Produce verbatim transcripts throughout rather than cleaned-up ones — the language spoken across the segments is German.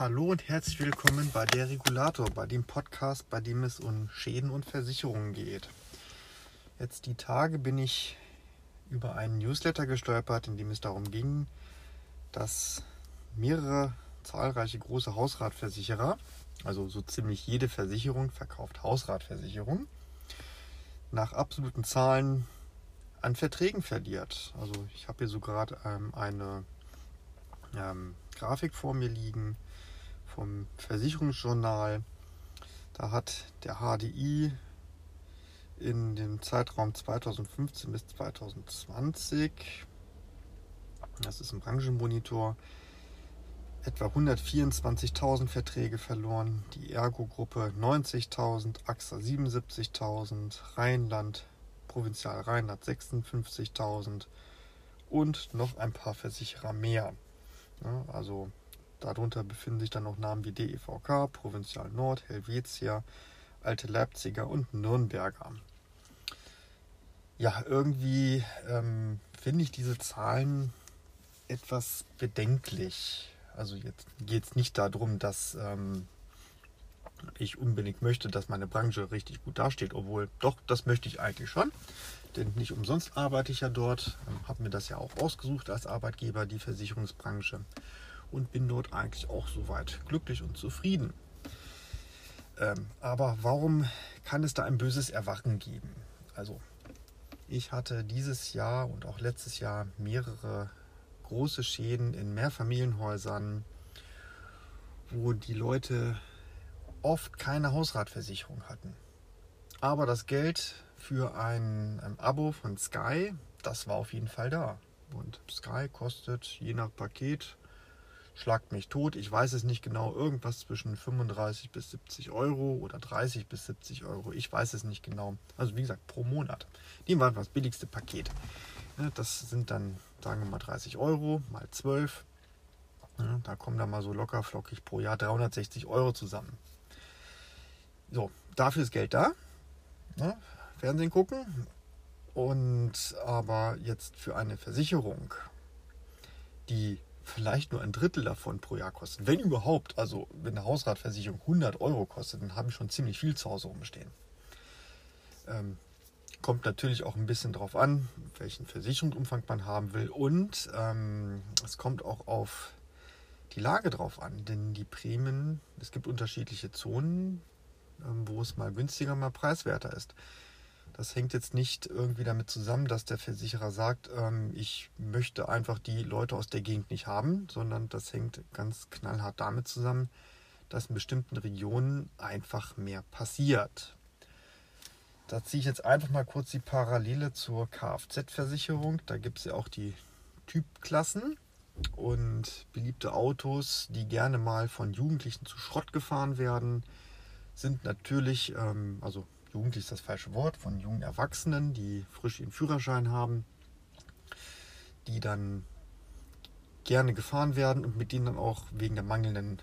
Hallo und herzlich willkommen bei der Regulator, bei dem Podcast, bei dem es um Schäden und Versicherungen geht. Jetzt die Tage bin ich über einen Newsletter gestolpert, in dem es darum ging, dass mehrere zahlreiche große Hausratversicherer, also so ziemlich jede Versicherung verkauft Hausratversicherung, nach absoluten Zahlen an Verträgen verliert. Also ich habe hier so gerade ähm, eine ähm, Grafik vor mir liegen vom Versicherungsjournal. Da hat der H D I in dem Zeitraum zweitausendfünfzehn bis zweitausendzwanzig, das ist ein Branchenmonitor, etwa hundertvierundzwanzigtausend Verträge verloren, die Ergo-Gruppe neunzigtausend, AXA siebenundsiebzigtausend, Rheinland, Provinzial Rheinland sechsundfünfzigtausend und noch ein paar Versicherer mehr. Ja, also darunter befinden sich dann noch Namen wie D E V K, Provinzial Nord, Helvetia, Alte Leipziger und Nürnberger. Ja, irgendwie ähm, finde ich diese Zahlen etwas bedenklich. Also jetzt geht es nicht darum, dass ähm, ich unbedingt möchte, dass meine Branche richtig gut dasteht. Obwohl, doch, das möchte ich eigentlich schon. Denn nicht umsonst arbeite ich ja dort. Ähm, habe mir das ja auch ausgesucht als Arbeitgeber, die Versicherungsbranche. Und bin dort eigentlich auch soweit glücklich und zufrieden. Ähm, aber warum kann es da ein böses Erwachen geben? Also ich hatte dieses Jahr und auch letztes Jahr mehrere große Schäden in Mehrfamilienhäusern, wo die Leute oft keine Hausratversicherung hatten. Aber das Geld für ein, ein Abo von Sky, das war auf jeden Fall da. Und Sky kostet je nach Paket, schlagt mich tot, ich weiß es nicht genau, irgendwas zwischen fünfunddreißig bis siebzig Euro oder dreißig bis siebzig Euro, ich weiß es nicht genau. Also wie gesagt, pro Monat. Nehmen wir einfach das billigste Paket. Das sind dann, sagen wir mal, dreißig Euro mal zwölf. Ja, da kommen dann mal so locker flockig pro Jahr dreihundertsechzig Euro zusammen. So, dafür ist Geld da. Ja, Fernsehen gucken. Und aber jetzt für eine Versicherung, die vielleicht nur ein Drittel davon pro Jahr kostet. Wenn überhaupt, also wenn eine Hausratversicherung hundert Euro kostet, dann habe ich schon ziemlich viel zu Hause rumstehen. Ähm, Kommt natürlich auch ein bisschen drauf an, welchen Versicherungsumfang man haben will. Und ähm, es kommt auch auf die Lage drauf an. Denn die Prämien, es gibt unterschiedliche Zonen, ähm, wo es mal günstiger, mal preiswerter ist. Das hängt jetzt nicht irgendwie damit zusammen, dass der Versicherer sagt, ähm, ich möchte einfach die Leute aus der Gegend nicht haben. Sondern das hängt ganz knallhart damit zusammen, dass in bestimmten Regionen einfach mehr passiert. Da ziehe ich jetzt einfach mal kurz die Parallele zur Kfz-Versicherung. Da gibt es ja auch die Typklassen und beliebte Autos, die gerne mal von Jugendlichen zu Schrott gefahren werden, sind natürlich, ähm, also jugendlich ist das falsche Wort, von jungen Erwachsenen, die frisch ihren Führerschein haben, die dann gerne gefahren werden und mit denen dann auch wegen der mangelnden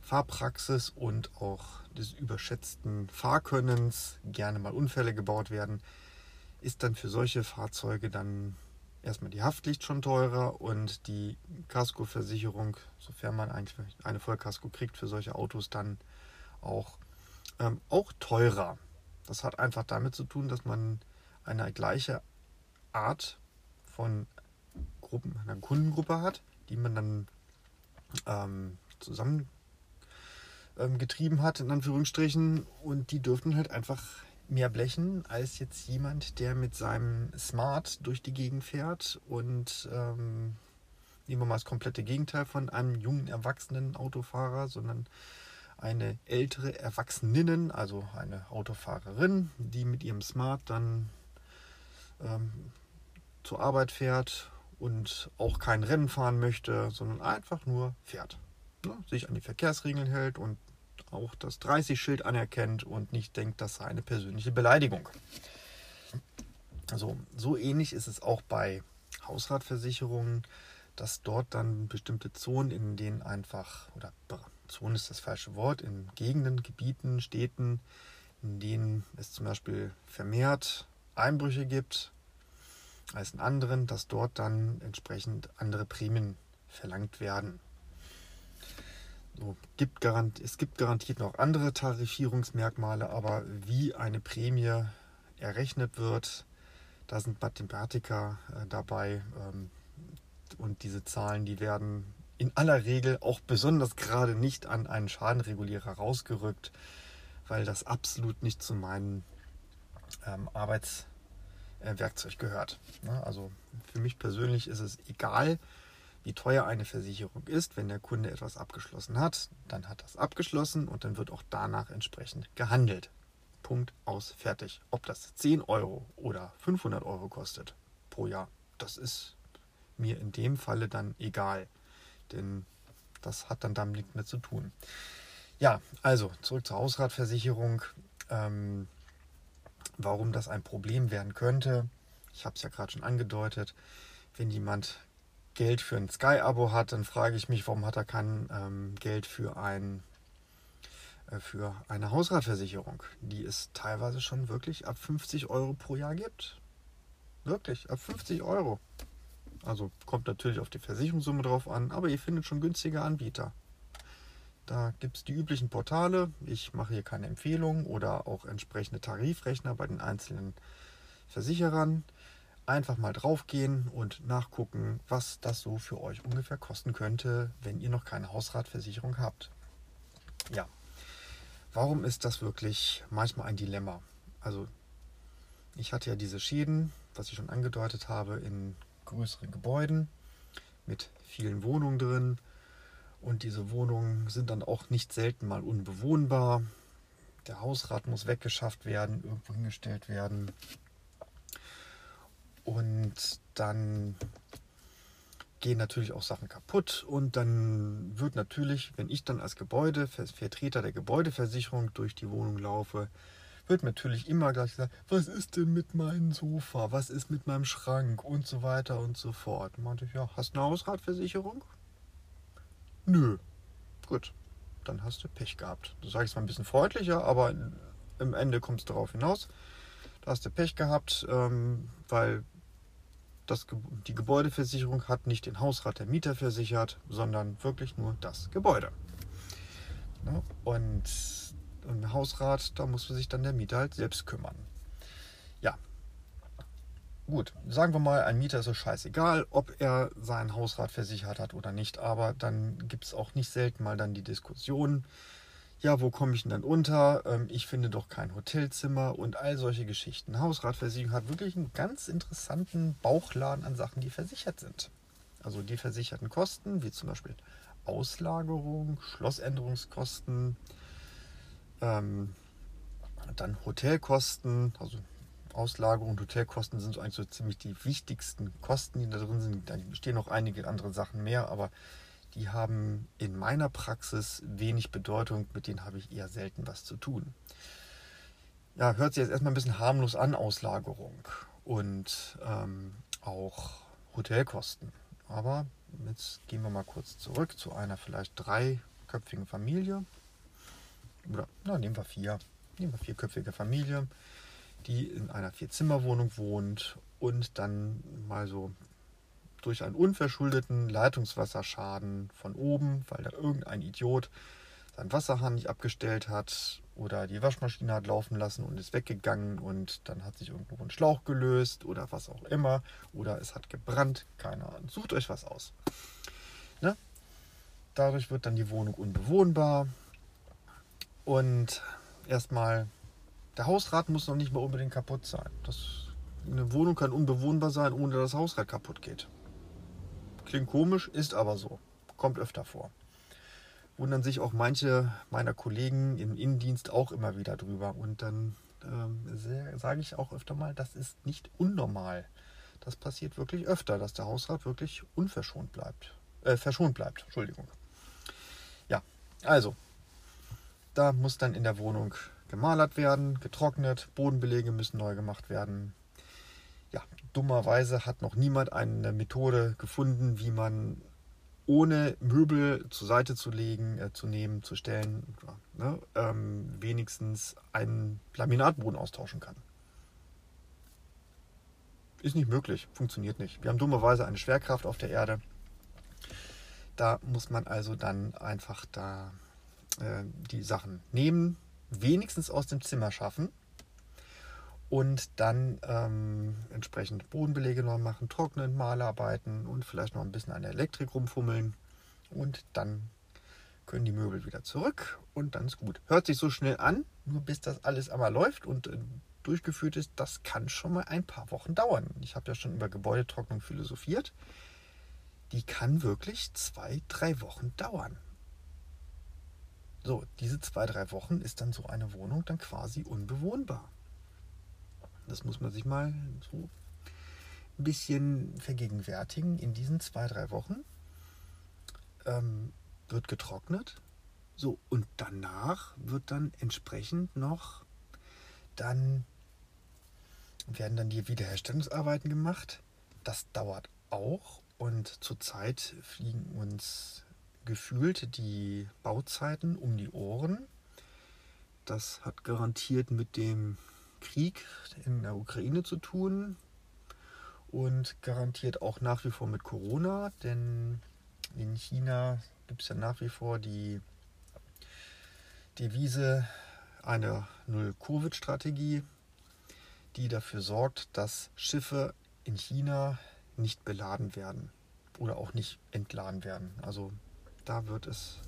Fahrpraxis und auch des überschätzten Fahrkönnens gerne mal Unfälle gebaut werden, ist dann für solche Fahrzeuge dann erstmal die Haftpflicht schon teurer und die Kaskoversicherung, sofern man eigentlich eine Vollkasko kriegt, für solche Autos dann auch, ähm, auch teurer. Das hat einfach damit zu tun, dass man eine gleiche Art von Gruppen, einer Kundengruppe hat, die man dann ähm, zusammen getrieben hat, in Anführungsstrichen, und die dürften halt einfach mehr blechen als jetzt jemand, der mit seinem Smart durch die Gegend fährt und ähm, nehmen wir mal das komplette Gegenteil von einem jungen, erwachsenen Autofahrer, sondern eine ältere Erwachseninnen, also eine Autofahrerin, die mit ihrem Smart dann ähm, zur Arbeit fährt und auch kein Rennen fahren möchte, sondern einfach nur fährt. Sich an die Verkehrsregeln hält und auch das dreißig-Schild anerkennt und nicht denkt, das sei eine persönliche Beleidigung. Also, so ähnlich ist es auch bei Hausratversicherungen, dass dort dann bestimmte Zonen, in denen einfach, oder Zonen ist das falsche Wort, in Gegenden, Gebieten, Städten, in denen es zum Beispiel vermehrt Einbrüche gibt als in anderen, dass dort dann entsprechend andere Prämien verlangt werden. gibt garant, es gibt garantiert noch andere Tarifierungsmerkmale, aber wie eine Prämie errechnet wird, da sind Mathematiker äh, dabei ähm, und diese Zahlen, die werden in aller Regel auch besonders gerade nicht an einen Schadenregulierer rausgerückt, weil das absolut nicht zu meinem ähm, Arbeitswerkzeug äh, gehört. Ja, also für mich persönlich ist es egal, wie teuer eine Versicherung ist. Wenn der Kunde etwas abgeschlossen hat, dann hat das abgeschlossen und dann wird auch danach entsprechend gehandelt. Punkt, aus, fertig. Ob das zehn Euro oder fünfhundert Euro kostet pro Jahr, das ist mir in dem Falle dann egal. Denn das hat dann damit nichts mehr zu tun. Ja, also zurück zur Hausratversicherung. Ähm, warum das ein Problem werden könnte, ich habe es ja gerade schon angedeutet. Wenn jemand Geld für ein Sky-Abo hat, dann frage ich mich, warum hat er kein ähm, Geld für, ein, äh, für eine Hausratversicherung, die es teilweise schon wirklich ab fünfzig Euro pro Jahr gibt. Wirklich, ab fünfzig Euro. Also kommt natürlich auf die Versicherungssumme drauf an, aber ihr findet schon günstige Anbieter. Da gibt es die üblichen Portale. Ich mache hier keine Empfehlungen oder auch entsprechende Tarifrechner bei den einzelnen Versicherern. Einfach mal draufgehen und nachgucken, was das so für euch ungefähr kosten könnte, wenn ihr noch keine Hausratversicherung habt. Ja, warum ist das wirklich manchmal ein Dilemma? Also ich hatte ja diese Schäden, was ich schon angedeutet habe, in größeren Gebäuden mit vielen Wohnungen drin. Und diese Wohnungen sind dann auch nicht selten mal unbewohnbar. Der Hausrat muss weggeschafft werden, irgendwo hingestellt werden. Und dann gehen natürlich auch Sachen kaputt und dann wird natürlich, wenn ich dann als Gebäudevertreter der Gebäudeversicherung durch die Wohnung laufe, wird natürlich immer gleich gesagt, was ist denn mit meinem Sofa, was ist mit meinem Schrank und so weiter und so fort. Dann meinte ich, ja, hast du eine Hausratversicherung? Nö. Gut, dann hast du Pech gehabt. So sage ich es mal ein bisschen freundlicher, aber im Ende kommst du darauf hinaus. Da hast du Pech gehabt, weil das, die Gebäudeversicherung hat nicht den Hausrat der Mieter versichert, sondern wirklich nur das Gebäude. Und im Hausrat, da musste sich dann der Mieter halt selbst kümmern. Ja, gut, sagen wir mal, ein Mieter ist so scheißegal, ob er seinen Hausrat versichert hat oder nicht, aber dann gibt es auch nicht selten mal dann die Diskussion, ja, wo komme ich denn dann unter? Ich finde doch kein Hotelzimmer und all solche Geschichten. Hausratversicherung hat wirklich einen ganz interessanten Bauchladen an Sachen, die versichert sind. Also die versicherten Kosten, wie zum Beispiel Auslagerung, Schlossänderungskosten, ähm, dann Hotelkosten. Also Auslagerung und Hotelkosten sind so eigentlich so ziemlich die wichtigsten Kosten, die da drin sind. Da stehen noch einige andere Sachen mehr, aber die haben in meiner Praxis wenig Bedeutung, mit denen habe ich eher selten was zu tun. Ja, hört sich jetzt erstmal ein bisschen harmlos an, Auslagerung und ähm, auch Hotelkosten. Aber jetzt gehen wir mal kurz zurück zu einer vielleicht dreiköpfigen Familie. Oder na, nehmen wir vier. Nehmen wir vierköpfige Familie, die in einer Vierzimmerwohnung wohnt und dann mal so durch einen unverschuldeten Leitungswasserschaden von oben, weil da irgendein Idiot seinen Wasserhahn nicht abgestellt hat oder die Waschmaschine hat laufen lassen und ist weggegangen und dann hat sich irgendwo ein Schlauch gelöst oder was auch immer oder es hat gebrannt, keine Ahnung, sucht euch was aus. Ne? Dadurch wird dann die Wohnung unbewohnbar und erstmal, der Hausrat muss noch nicht mal unbedingt kaputt sein. Das, eine Wohnung kann unbewohnbar sein, ohne dass das Hausrat kaputt geht. Klingt komisch, ist aber so. Kommt öfter vor. Wundern sich auch manche meiner Kollegen im Innendienst auch immer wieder drüber. Und dann ähm, sage ich auch öfter mal, das ist nicht unnormal. Das passiert wirklich öfter, dass der Hausrat wirklich unverschont bleibt. Äh, verschont bleibt, Entschuldigung. Ja, also, da muss dann in der Wohnung gemalert werden, getrocknet, Bodenbeläge müssen neu gemacht werden. Ja, dummerweise hat noch niemand eine Methode gefunden, wie man ohne Möbel zur Seite zu legen, äh, zu nehmen, zu stellen, ne, ähm, wenigstens einen Laminatboden austauschen kann. Ist nicht möglich, funktioniert nicht. Wir haben dummerweise eine Schwerkraft auf der Erde, Da muss man also dann einfach da äh, die Sachen nehmen, wenigstens aus dem Zimmer schaffen und dann ähm, entsprechend Bodenbeläge noch machen, trocknen, Malarbeiten und vielleicht noch ein bisschen an der Elektrik rumfummeln und dann können die Möbel wieder zurück und dann ist gut. Hört sich so schnell an, nur bis das alles einmal läuft und äh, durchgeführt ist, das kann schon mal ein paar Wochen dauern. Ich habe ja schon über Gebäudetrocknung philosophiert. Die kann wirklich zwei, drei Wochen dauern. So, diese zwei, drei Wochen ist dann so eine Wohnung dann quasi unbewohnbar. Das muss man sich mal so ein bisschen vergegenwärtigen. In diesen zwei, drei Wochen ähm, wird getrocknet. So, und danach wird dann entsprechend noch, dann werden dann die Wiederherstellungsarbeiten gemacht. Das dauert auch. Und zurzeit fliegen uns gefühlt die Bauzeiten um die Ohren. Das hat garantiert mit dem Krieg in der Ukraine zu tun und garantiert auch nach wie vor mit Corona, denn in China gibt es ja nach wie vor die Devise einer Null-Covid-Strategie, die dafür sorgt, dass Schiffe in China nicht beladen werden oder auch nicht entladen werden. Also da wird es,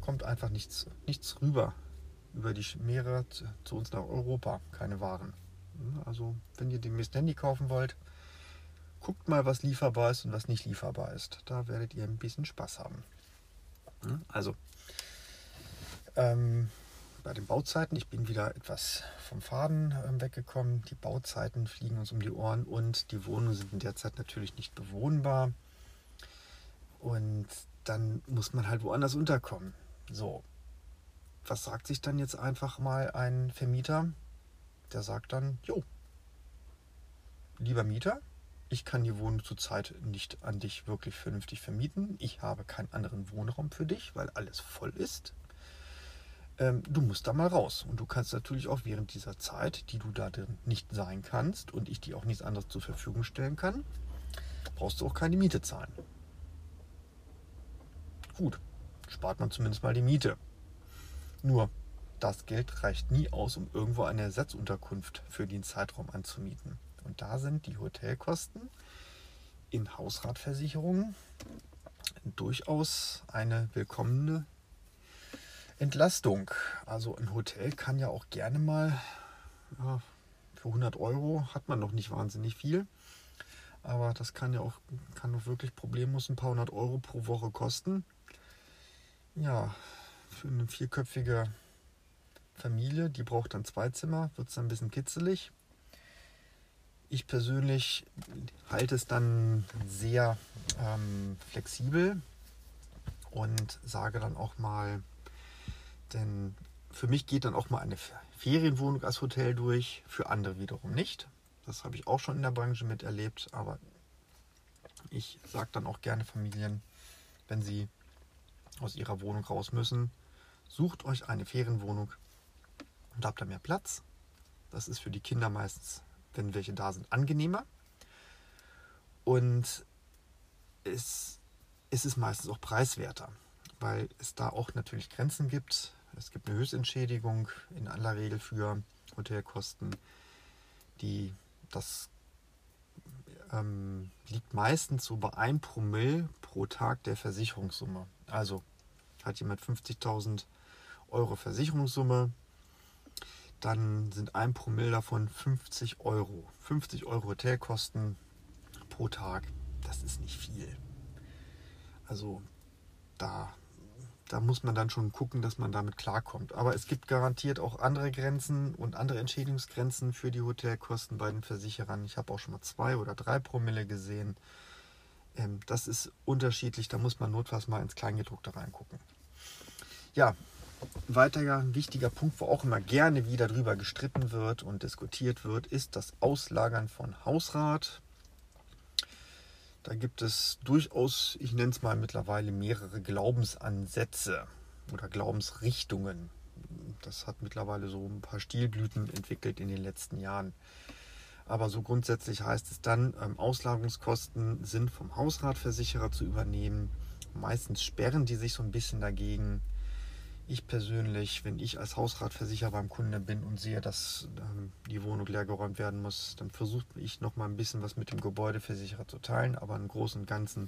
kommt einfach nichts, nichts rüber über die Meere zu uns nach Europa, keine Waren. Also wenn ihr demnächst ein Handy kaufen wollt, guckt mal, was lieferbar ist und was nicht lieferbar ist. Da werdet ihr ein bisschen Spaß haben. Also ähm, bei den Bauzeiten, ich bin wieder etwas vom Faden weggekommen. Die Bauzeiten fliegen uns um die Ohren und die Wohnungen sind in der Zeit natürlich nicht bewohnbar. Und dann muss man halt woanders unterkommen. So, was sagt sich dann jetzt einfach mal ein Vermieter? Der sagt dann, jo, lieber Mieter, ich kann die Wohnung zurzeit nicht an dich wirklich vernünftig vermieten. Ich habe keinen anderen Wohnraum für dich, weil alles voll ist. Du musst da mal raus und du kannst natürlich auch während dieser Zeit, die du da drin nicht sein kannst und ich dir auch nichts anderes zur Verfügung stellen kann, brauchst du auch keine Miete zahlen. Gut, spart man zumindest mal die Miete. Nur, das Geld reicht nie aus, um irgendwo eine Ersatzunterkunft für den Zeitraum anzumieten. Und da sind die Hotelkosten in Hausratversicherungen durchaus eine willkommene Entlastung. Also ein Hotel kann ja auch gerne mal, ja, für hundert Euro hat man noch nicht wahnsinnig viel, aber das kann ja auch, kann doch wirklich problemlos ein paar hundert Euro pro Woche kosten. Ja, für eine vierköpfige Familie, die braucht dann zwei Zimmer, wird es dann ein bisschen kitzelig. Ich persönlich halte es dann sehr ähm, flexibel und sage dann auch mal, denn für mich geht dann auch mal eine Ferienwohnung als Hotel durch, für andere wiederum nicht. Das habe ich auch schon in der Branche miterlebt, aber ich sage dann auch gerne Familien, wenn sie aus ihrer Wohnung raus müssen, sucht euch eine Ferienwohnung und habt da mehr Platz. Das ist für die Kinder meistens, wenn welche da sind, angenehmer. Und es, es ist meistens auch preiswerter, weil es da auch natürlich Grenzen gibt. Es gibt eine Höchstentschädigung in aller Regel für Hotelkosten. Die, das ähm, liegt meistens so bei einem Promille pro Tag der Versicherungssumme. Also hat jemand fünfzigtausend Euro Versicherungssumme, dann sind ein Promille davon fünfzig Euro. fünfzig Euro Hotelkosten pro Tag, das ist nicht viel. Also da... Da muss man dann schon gucken, dass man damit klarkommt. Aber es gibt garantiert auch andere Grenzen und andere Entschädigungsgrenzen für die Hotelkosten bei den Versicherern. Ich habe auch schon mal zwei oder drei Promille gesehen. Das ist unterschiedlich, da muss man notfalls mal ins Kleingedruckte reingucken. Ja, ein weiterer wichtiger Punkt, wo auch immer gerne wieder drüber gestritten wird und diskutiert wird, ist das Auslagern von Hausrat. Da gibt es durchaus, ich nenne es mal mittlerweile, mehrere Glaubensansätze oder Glaubensrichtungen. Das hat mittlerweile so ein paar Stilblüten entwickelt in den letzten Jahren. Aber so grundsätzlich heißt es dann, Auslagerungskosten sind vom Hausratversicherer zu übernehmen, Meistens sperren die sich so ein bisschen dagegen. Ich persönlich, wenn ich als Hausratversicherer beim Kunde bin und sehe, dass ähm, die Wohnung leergeräumt werden muss, dann versuche ich noch mal ein bisschen was mit dem Gebäudeversicherer zu teilen. Aber im Großen und Ganzen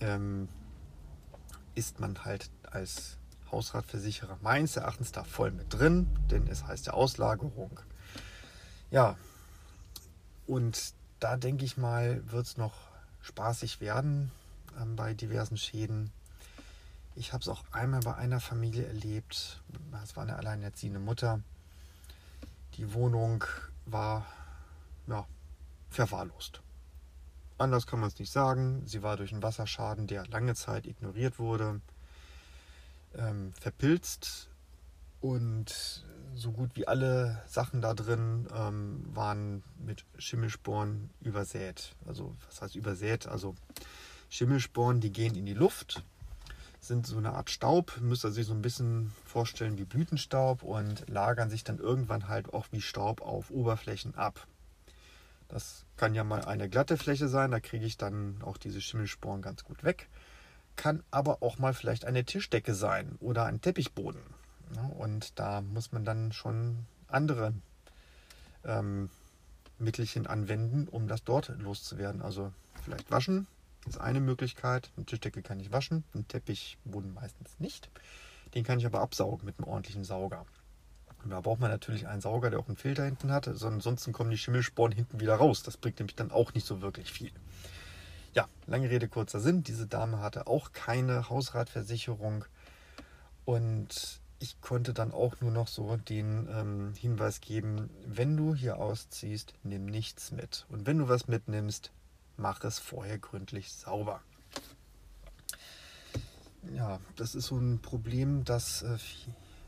ähm, ist man halt als Hausratversicherer meines Erachtens da voll mit drin, denn es heißt ja Auslagerung. Ja, und da denke ich mal, wird es noch spaßig werden ähm, bei diversen Schäden. Ich habe es auch einmal bei einer Familie erlebt, es war eine alleinerziehende Mutter. Die Wohnung war ja, verwahrlost. Anders kann man es nicht sagen. Sie war durch einen Wasserschaden, der lange Zeit ignoriert wurde, ähm, verpilzt. Und so gut wie alle Sachen da drin ähm, waren mit Schimmelsporen übersät. Also was heißt übersät? Also Schimmelsporen, die gehen in die Luft, sind so eine Art Staub, müsst ihr sich so ein bisschen vorstellen wie Blütenstaub und lagern sich dann irgendwann halt auch wie Staub auf Oberflächen ab. Das kann ja mal eine glatte Fläche sein, da kriege ich dann auch diese Schimmelsporen ganz gut weg. Kann aber auch mal vielleicht eine Tischdecke sein oder ein Teppichboden. Und da muss man dann schon andere ähm, Mittelchen anwenden, um das dort loszuwerden. Also vielleicht waschen. Das ist eine Möglichkeit. Eine Tischdecke kann ich waschen, einen Teppichboden meistens nicht. Den kann ich aber absaugen mit einem ordentlichen Sauger. Und da braucht man natürlich einen Sauger, der auch einen Filter hinten hat. Also ansonsten kommen die Schimmelsporen hinten wieder raus. Das bringt nämlich dann auch nicht so wirklich viel. Ja, lange Rede, kurzer Sinn. Diese Dame hatte auch keine Hausratversicherung. Und ich konnte dann auch nur noch so den ähm, Hinweis geben, wenn du hier ausziehst, nimm nichts mit. Und wenn du was mitnimmst, mach es vorher gründlich sauber. Ja, das ist so ein Problem, das äh,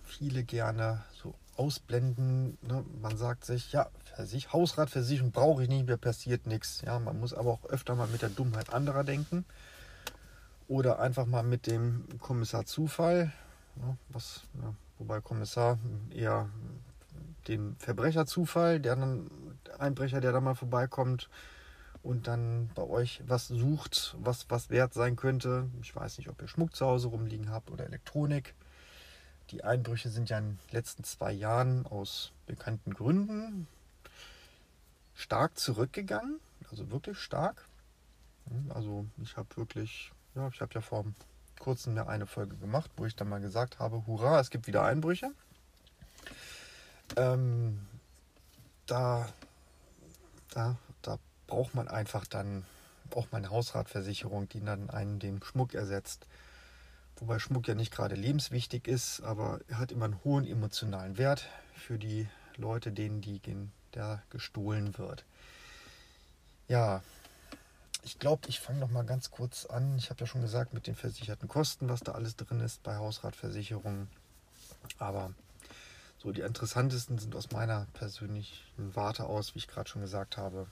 viele gerne so ausblenden. Ne? Man sagt sich, ja, Versich- Hausratversicherung brauche ich nicht, mir passiert nichts. Ja, man muss aber auch öfter mal mit der Dummheit anderer denken. Oder einfach mal mit dem Kommissar Zufall. Ja, was, ja, wobei Kommissar eher den Verbrecher Zufall, der dann Einbrecher, der da mal vorbeikommt und dann bei euch was sucht, was, was wert sein könnte. Ich weiß nicht, ob ihr Schmuck zu Hause rumliegen habt oder Elektronik. Die Einbrüche sind ja in den letzten zwei Jahren aus bekannten Gründen stark zurückgegangen. Also wirklich stark. Also ich habe wirklich, ja, ich habe ja vor kurzem ja eine Folge gemacht, wo ich dann mal gesagt habe, hurra, es gibt wieder Einbrüche. Ähm, da, da, da, braucht man einfach dann auch mal eine Hausratversicherung, die dann einen den Schmuck ersetzt. Wobei Schmuck ja nicht gerade lebenswichtig ist, aber er hat immer einen hohen emotionalen Wert für die Leute, denen die, denen der gestohlen wird. Ja, ich glaube, ich fange noch mal ganz kurz an. Ich habe ja schon gesagt, mit den versicherten Kosten, was da alles drin ist bei Hausratversicherungen. Aber so die interessantesten sind aus meiner persönlichen Warte aus, wie ich gerade schon gesagt habe,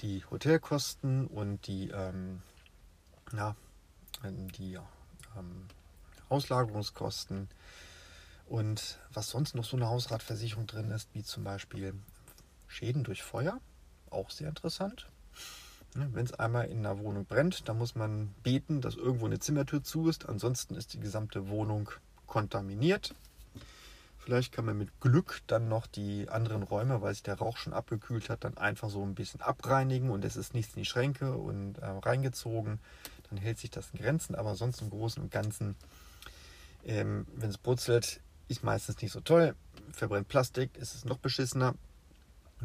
die Hotelkosten und die, ähm, ja, die ähm, Auslagerungskosten und was sonst noch so eine Hausratversicherung drin ist, wie zum Beispiel Schäden durch Feuer, auch sehr interessant. Wenn es einmal in einer Wohnung brennt, dann muss man beten, dass irgendwo eine Zimmertür zu ist, ansonsten ist die gesamte Wohnung kontaminiert. Vielleicht kann man mit Glück dann noch die anderen Räume, weil sich der Rauch schon abgekühlt hat, dann einfach so ein bisschen abreinigen und es ist nichts in die Schränke und äh, reingezogen. Dann hält sich das in Grenzen, aber sonst im Großen und Ganzen, ähm, wenn es brutzelt, ist meistens nicht so toll. Verbrennt Plastik, ist es noch beschissener.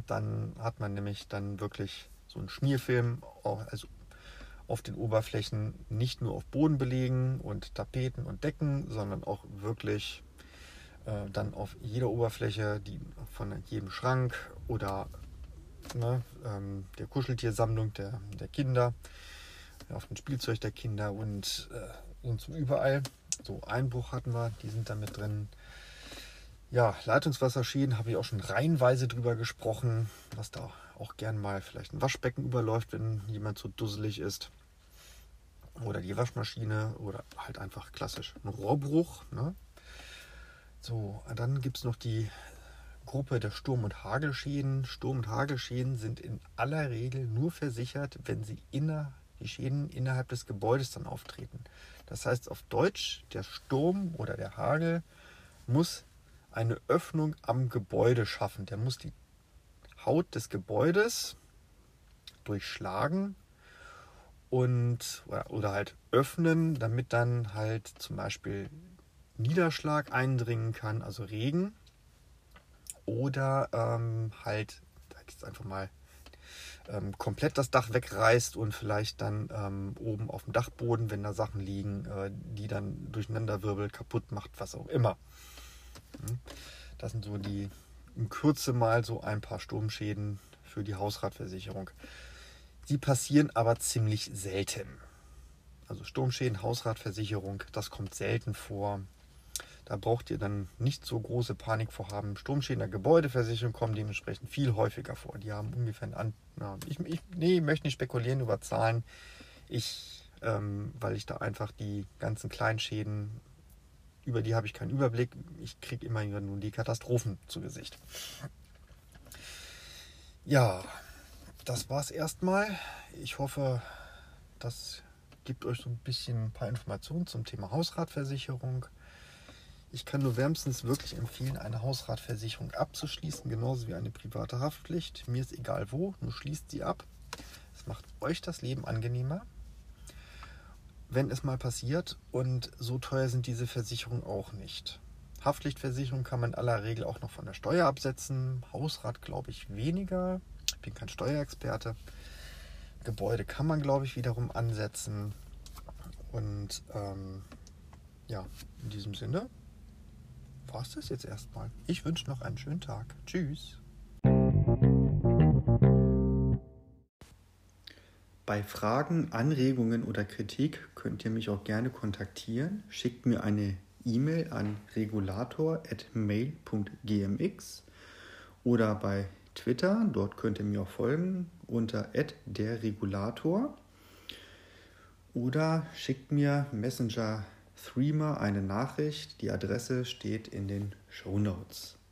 Dann hat man nämlich dann wirklich so einen Schmierfilm auch, also auf den Oberflächen, nicht nur auf Bodenbelägen und Tapeten und Decken, sondern auch wirklich dann auf jeder Oberfläche, die von jedem Schrank oder ne, ähm, der Kuscheltiersammlung der, der Kinder, auf dem Spielzeug der Kinder und, äh, und so überall. So, Einbruch hatten wir, die sind da mit drin. Ja, Leitungswasserschäden habe ich auch schon reihenweise drüber gesprochen, was da auch gern mal vielleicht ein Waschbecken überläuft, wenn jemand so dusselig ist. Oder die Waschmaschine oder halt einfach klassisch ein Rohrbruch, ne? So, dann gibt es noch die Gruppe der Sturm- und Hagelschäden. Sturm- und Hagelschäden sind in aller Regel nur versichert, wenn sie innerhalb die Schäden innerhalb des Gebäudes dann auftreten. Das heißt auf Deutsch, der Sturm oder der Hagel muss eine Öffnung am Gebäude schaffen. Der muss die Haut des Gebäudes durchschlagen und oder, oder halt öffnen, damit dann halt zum Beispiel Niederschlag eindringen kann, also Regen oder ähm, halt jetzt einfach mal ähm, komplett das Dach wegreißt und vielleicht dann ähm, oben auf dem Dachboden, wenn da Sachen liegen, äh, die dann durcheinanderwirbelt, kaputt macht, was auch immer. Das sind so die in Kürze mal so ein paar Sturmschäden für die Hausratversicherung. Die passieren aber ziemlich selten. Also Sturmschäden, Hausratversicherung, das kommt selten vor. Da braucht ihr dann nicht so große Panik vor haben. Sturmschäden der Gebäudeversicherung kommen dementsprechend viel häufiger vor. Die haben ungefähr einen An... Ja, ich, ich nee, möchte nicht spekulieren über Zahlen, ich, ähm, weil ich da einfach die ganzen Kleinschäden, über die habe ich keinen Überblick. Ich kriege immer nur die Katastrophen zu Gesicht. Ja, das war's erstmal. Ich hoffe, das gibt euch so ein bisschen ein paar Informationen zum Thema Hausratversicherung. Ich kann nur wärmstens wirklich empfehlen, eine Hausratversicherung abzuschließen, genauso wie eine private Haftpflicht. Mir ist egal wo, nur schließt sie ab. Es macht euch das Leben angenehmer, wenn es mal passiert, und so teuer sind diese Versicherungen auch nicht. Haftpflichtversicherung kann man in aller Regel auch noch von der Steuer absetzen. Hausrat glaube ich weniger. Ich bin kein Steuerexperte. Gebäude kann man glaube ich wiederum ansetzen. Und ähm, ja, in diesem Sinne war es das jetzt erstmal. Ich wünsche noch einen schönen Tag. Tschüss. Bei Fragen, Anregungen oder Kritik könnt ihr mich auch gerne kontaktieren. Schickt mir eine E-Mail an regulator at mail punkt g m x oder bei Twitter, dort könnt ihr mir auch folgen unter at der regulator, oder schickt mir Messenger Threema eine Nachricht. Die Adresse steht in den Shownotes.